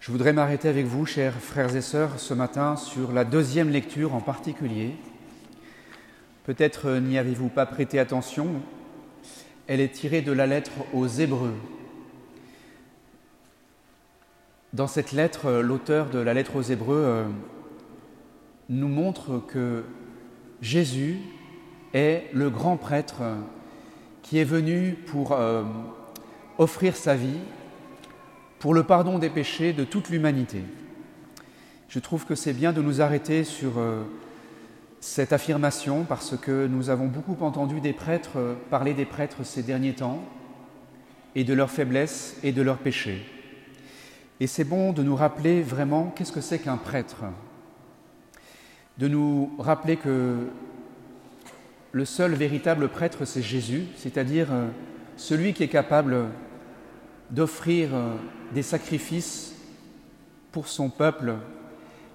Je voudrais m'arrêter avec vous, chers frères et sœurs, ce matin sur la deuxième lecture en particulier. Peut-être n'y avez-vous pas prêté attention, elle est tirée de la lettre aux Hébreux. Dans cette lettre, l'auteur de la lettre aux Hébreux nous montre que Jésus est le grand prêtre qui est venu pour offrir sa vie, pour le pardon des péchés de toute l'humanité. Je trouve que c'est bien de nous arrêter sur cette affirmation parce que nous avons beaucoup entendu des prêtres parler des prêtres ces derniers temps et de leurs faiblesses et de leurs péchés. Et c'est bon de nous rappeler vraiment qu'est-ce que c'est qu'un prêtre, de nous rappeler que le seul véritable prêtre, c'est Jésus, c'est-à-dire celui qui est capable d'offrir des sacrifices pour son peuple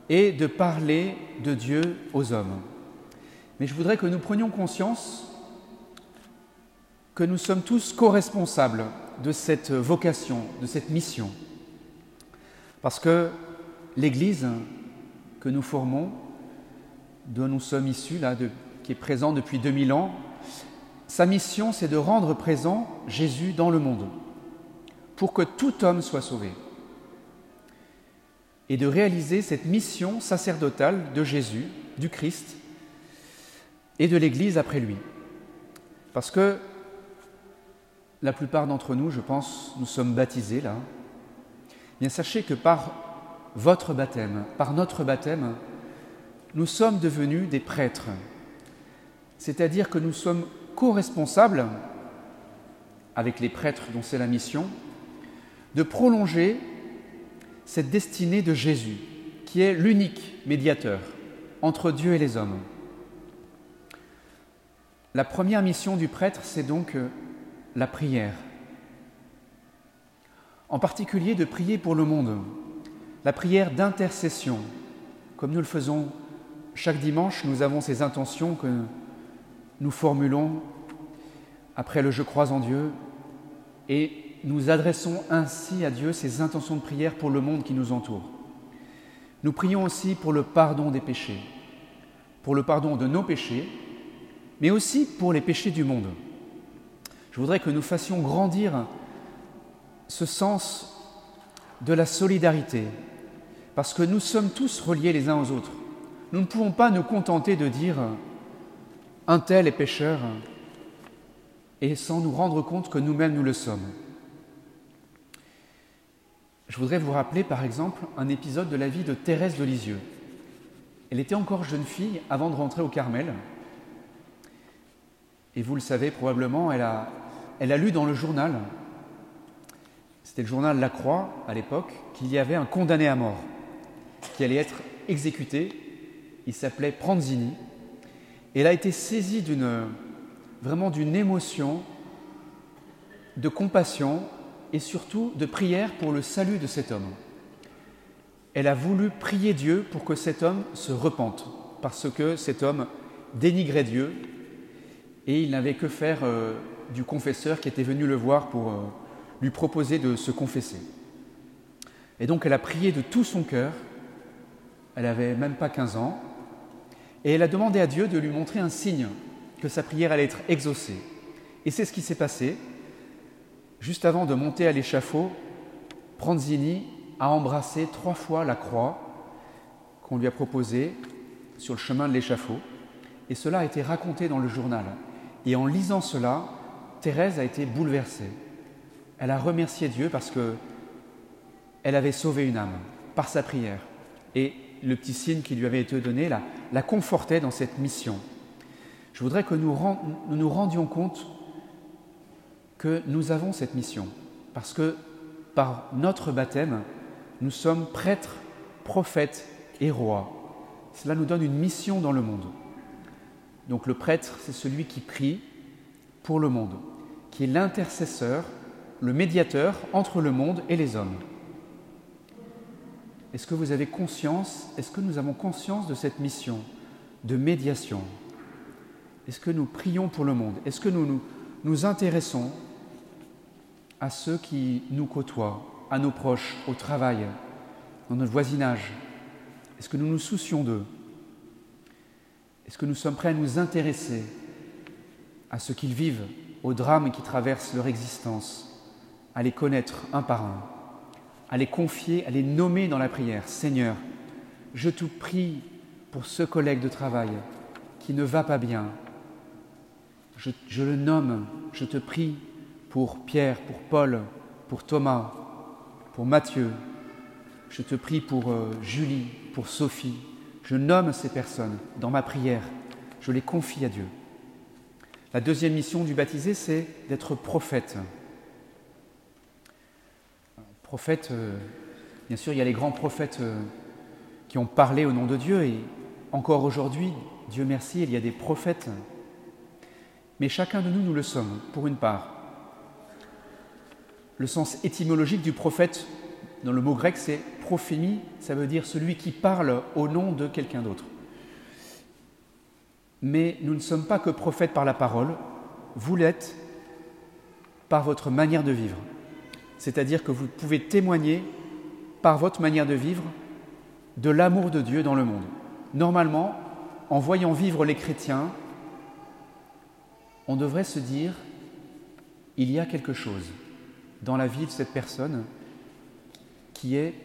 et de parler de Dieu aux hommes. Mais je voudrais que nous prenions conscience que nous sommes tous co-responsables de cette vocation, de cette mission. Parce que l'Église que nous formons, dont nous sommes issus, qui est présente depuis 2000 ans, sa mission, c'est de rendre présent Jésus dans le monde, pour que tout homme soit sauvé, et de réaliser cette mission sacerdotale de Jésus, du Christ, et de l'Église après lui. Parce que la plupart d'entre nous, je pense, nous sommes baptisés là. Bien, sachez que par votre baptême, par notre baptême, nous sommes devenus des prêtres. C'est-à-dire que nous sommes co-responsables, avec les prêtres dont c'est la mission, de prolonger cette destinée de Jésus, qui est l'unique médiateur entre Dieu et les hommes. La première mission du prêtre, c'est donc la prière. En particulier de prier pour le monde, la prière d'intercession. Comme nous le faisons chaque dimanche, nous avons ces intentions que nous formulons après le « Je crois en Dieu » et nous adressons ainsi à Dieu ces intentions de prière pour le monde qui nous entoure. Nous prions aussi pour le pardon des péchés, pour le pardon de nos péchés, mais aussi pour les péchés du monde. Je voudrais que nous fassions grandir ce sens de la solidarité, parce que nous sommes tous reliés les uns aux autres. Nous ne pouvons pas nous contenter de dire « un tel est pécheur » et sans nous rendre compte que nous-mêmes nous le sommes. Je voudrais vous rappeler par exemple un épisode de la vie de Thérèse de Lisieux. Elle était encore jeune fille avant de rentrer au Carmel. Et vous le savez probablement, elle a lu dans le journal, c'était le journal La Croix à l'époque, qu'il y avait un condamné à mort qui allait être exécuté. Il s'appelait Pranzini. Et elle a été saisie d'une émotion, de compassion et surtout de prière pour le salut de cet homme. Elle a voulu prier Dieu pour que cet homme se repente, parce que cet homme dénigrait Dieu et il n'avait que faire du confesseur qui était venu le voir pour lui proposer de se confesser. Et donc elle a prié de tout son cœur, elle n'avait même pas 15 ans, et elle a demandé à Dieu de lui montrer un signe que sa prière allait être exaucée. Et c'est ce qui s'est passé. Juste avant de monter à l'échafaud, Pranzini a embrassé 3 fois la croix qu'on lui a proposée sur le chemin de l'échafaud. Et cela a été raconté dans le journal. Et en lisant cela, Thérèse a été bouleversée. Elle a remercié Dieu parce qu'elle avait sauvé une âme par sa prière. Et le petit signe qui lui avait été donné la confortait dans cette mission. Je voudrais que nous nous rendions compte que nous avons cette mission, parce que par notre baptême, nous sommes prêtres, prophètes et rois. Cela nous donne une mission dans le monde. Donc le prêtre, c'est celui qui prie pour le monde, qui est l'intercesseur, le médiateur entre le monde et les hommes. Est-ce que vous avez conscience, est-ce que nous avons conscience de cette mission de médiation ? Est-ce que nous prions pour le monde ? Est-ce que nous intéressons à ceux qui nous côtoient, à nos proches, au travail, dans notre voisinage? Est-ce que nous nous soucions d'eux? Est-ce que nous sommes prêts à nous intéresser à ce qu'ils vivent, aux drames qui traversent leur existence, à les connaître un par un, à les confier, à les nommer dans la prière? Seigneur, je te prie pour ce collègue de travail qui ne va pas bien. Je le nomme, je te prie pour Pierre, pour Paul, pour Thomas, pour Matthieu. Je te prie pour Julie, pour Sophie. Je nomme ces personnes dans ma prière. Je les confie à Dieu. La deuxième mission du baptisé, c'est d'être prophète. Prophète, bien sûr, il y a les grands prophètes qui ont parlé au nom de Dieu. Et encore aujourd'hui, Dieu merci, il y a des prophètes. Mais chacun de nous, nous le sommes, pour une part. Le sens étymologique du prophète, dans le mot grec, c'est « prophémie », ça veut dire « celui qui parle au nom de quelqu'un d'autre ». Mais nous ne sommes pas que prophètes par la parole, vous l'êtes par votre manière de vivre. C'est-à-dire que vous pouvez témoigner, par votre manière de vivre, de l'amour de Dieu dans le monde. Normalement, en voyant vivre les chrétiens, on devrait se dire, il y a quelque chose dans la vie de cette personne qui est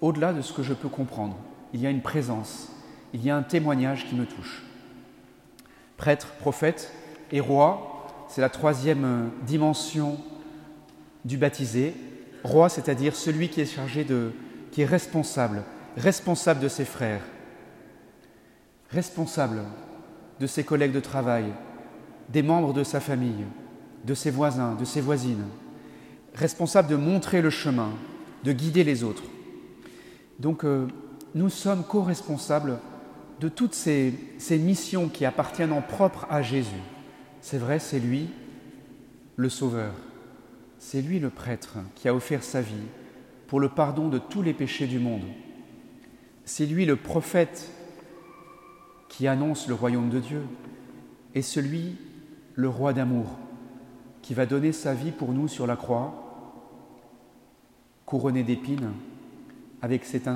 au-delà de ce que je peux comprendre. Il y a une présence, il y a un témoignage qui me touche. Prêtre, prophète et roi, c'est la troisième dimension du baptisé. Roi, c'est-à-dire celui qui est chargé de, qui est responsable de ses frères, responsable de ses collègues de travail, des membres de sa famille, de ses voisins, de ses voisines, responsable de montrer le chemin, de guider les autres. Donc nous sommes co-responsables de toutes ces missions qui appartiennent en propre à Jésus. C'est vrai, c'est lui le Sauveur, c'est lui le prêtre qui a offert sa vie pour le pardon de tous les péchés du monde. C'est lui le prophète qui annonce le royaume de Dieu et celui, le roi d'amour, qui va donner sa vie pour nous sur la croix, couronné d'épines, avec cette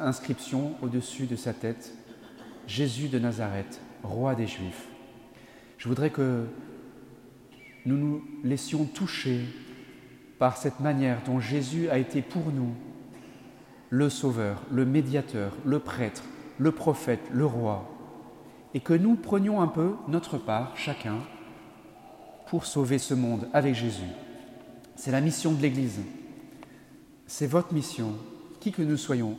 inscription au-dessus de sa tête, « Jésus de Nazareth, roi des Juifs ». Je voudrais que nous nous laissions toucher par cette manière dont Jésus a été pour nous le Sauveur, le Médiateur, le Prêtre, le Prophète, le Roi, et que nous prenions un peu notre part, chacun, pour sauver ce monde avec Jésus. C'est la mission de l'Église. C'est votre mission, qui que nous soyons.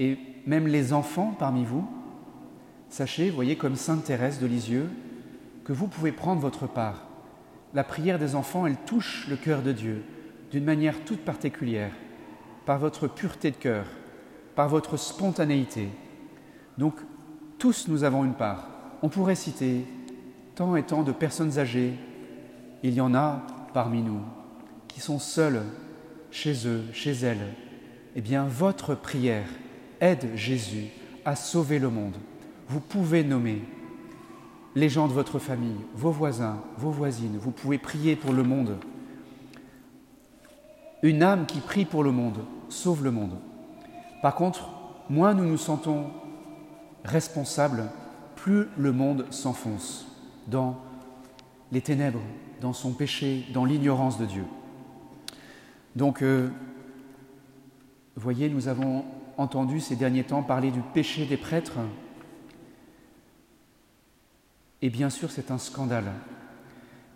Et même les enfants parmi vous, sachez, voyez comme sainte Thérèse de Lisieux, que vous pouvez prendre votre part. La prière des enfants, elle touche le cœur de Dieu d'une manière toute particulière, par votre pureté de cœur, par votre spontanéité. Donc, tous nous avons une part. On pourrait citer tant et tant de personnes âgées. Il y en a parmi nous qui sont seules, chez eux, chez elles. Eh bien, votre prière aide Jésus à sauver le monde. Vous pouvez nommer les gens de votre famille, vos voisins, vos voisines. Vous pouvez prier pour le monde. Une âme qui prie pour le monde sauve le monde. Par contre, moins nous nous sentons responsable, plus le monde s'enfonce dans les ténèbres, dans son péché, dans l'ignorance de Dieu. Donc, voyez, nous avons entendu ces derniers temps parler du péché des prêtres. Et bien sûr, c'est un scandale.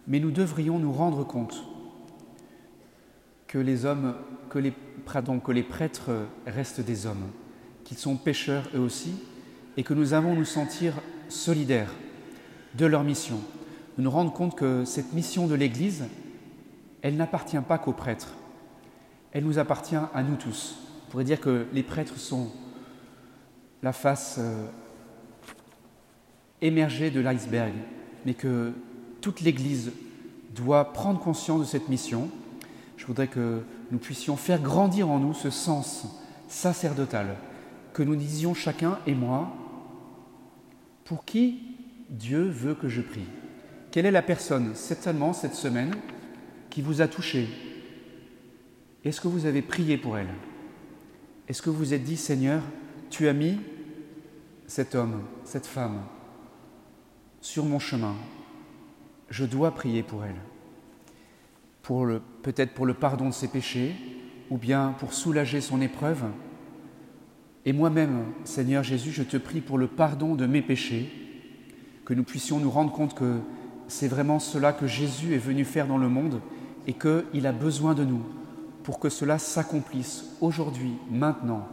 Mais nous devrions nous rendre compte que les prêtres restent des hommes, qu'ils sont pécheurs eux aussi, et que nous avons à nous sentir solidaires de leur mission, de nous rendre compte que cette mission de l'Église, elle n'appartient pas qu'aux prêtres, elle nous appartient à nous tous. On pourrait dire que les prêtres sont la face émergée de l'iceberg, mais que toute l'Église doit prendre conscience de cette mission. Je voudrais que nous puissions faire grandir en nous ce sens sacerdotal, que nous disions chacun et moi, pour qui Dieu veut que je prie? Quelle est la personne, certainement cette semaine, qui vous a touché? Est-ce que vous avez prié pour elle? Est-ce que vous vous êtes dit, Seigneur, tu as mis cet homme, cette femme, sur mon chemin, je dois prier pour elle, peut-être pour le pardon de ses péchés, ou bien pour soulager son épreuve. Et moi-même, Seigneur Jésus, je te prie pour le pardon de mes péchés, que nous puissions nous rendre compte que c'est vraiment cela que Jésus est venu faire dans le monde et qu'il a besoin de nous pour que cela s'accomplisse aujourd'hui, maintenant,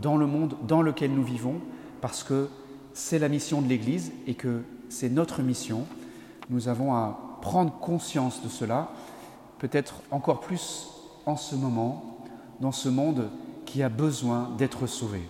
dans le monde dans lequel nous vivons, parce que c'est la mission de l'Église et que c'est notre mission. Nous avons à prendre conscience de cela, peut-être encore plus en ce moment, dans ce monde qui a besoin d'être sauvé.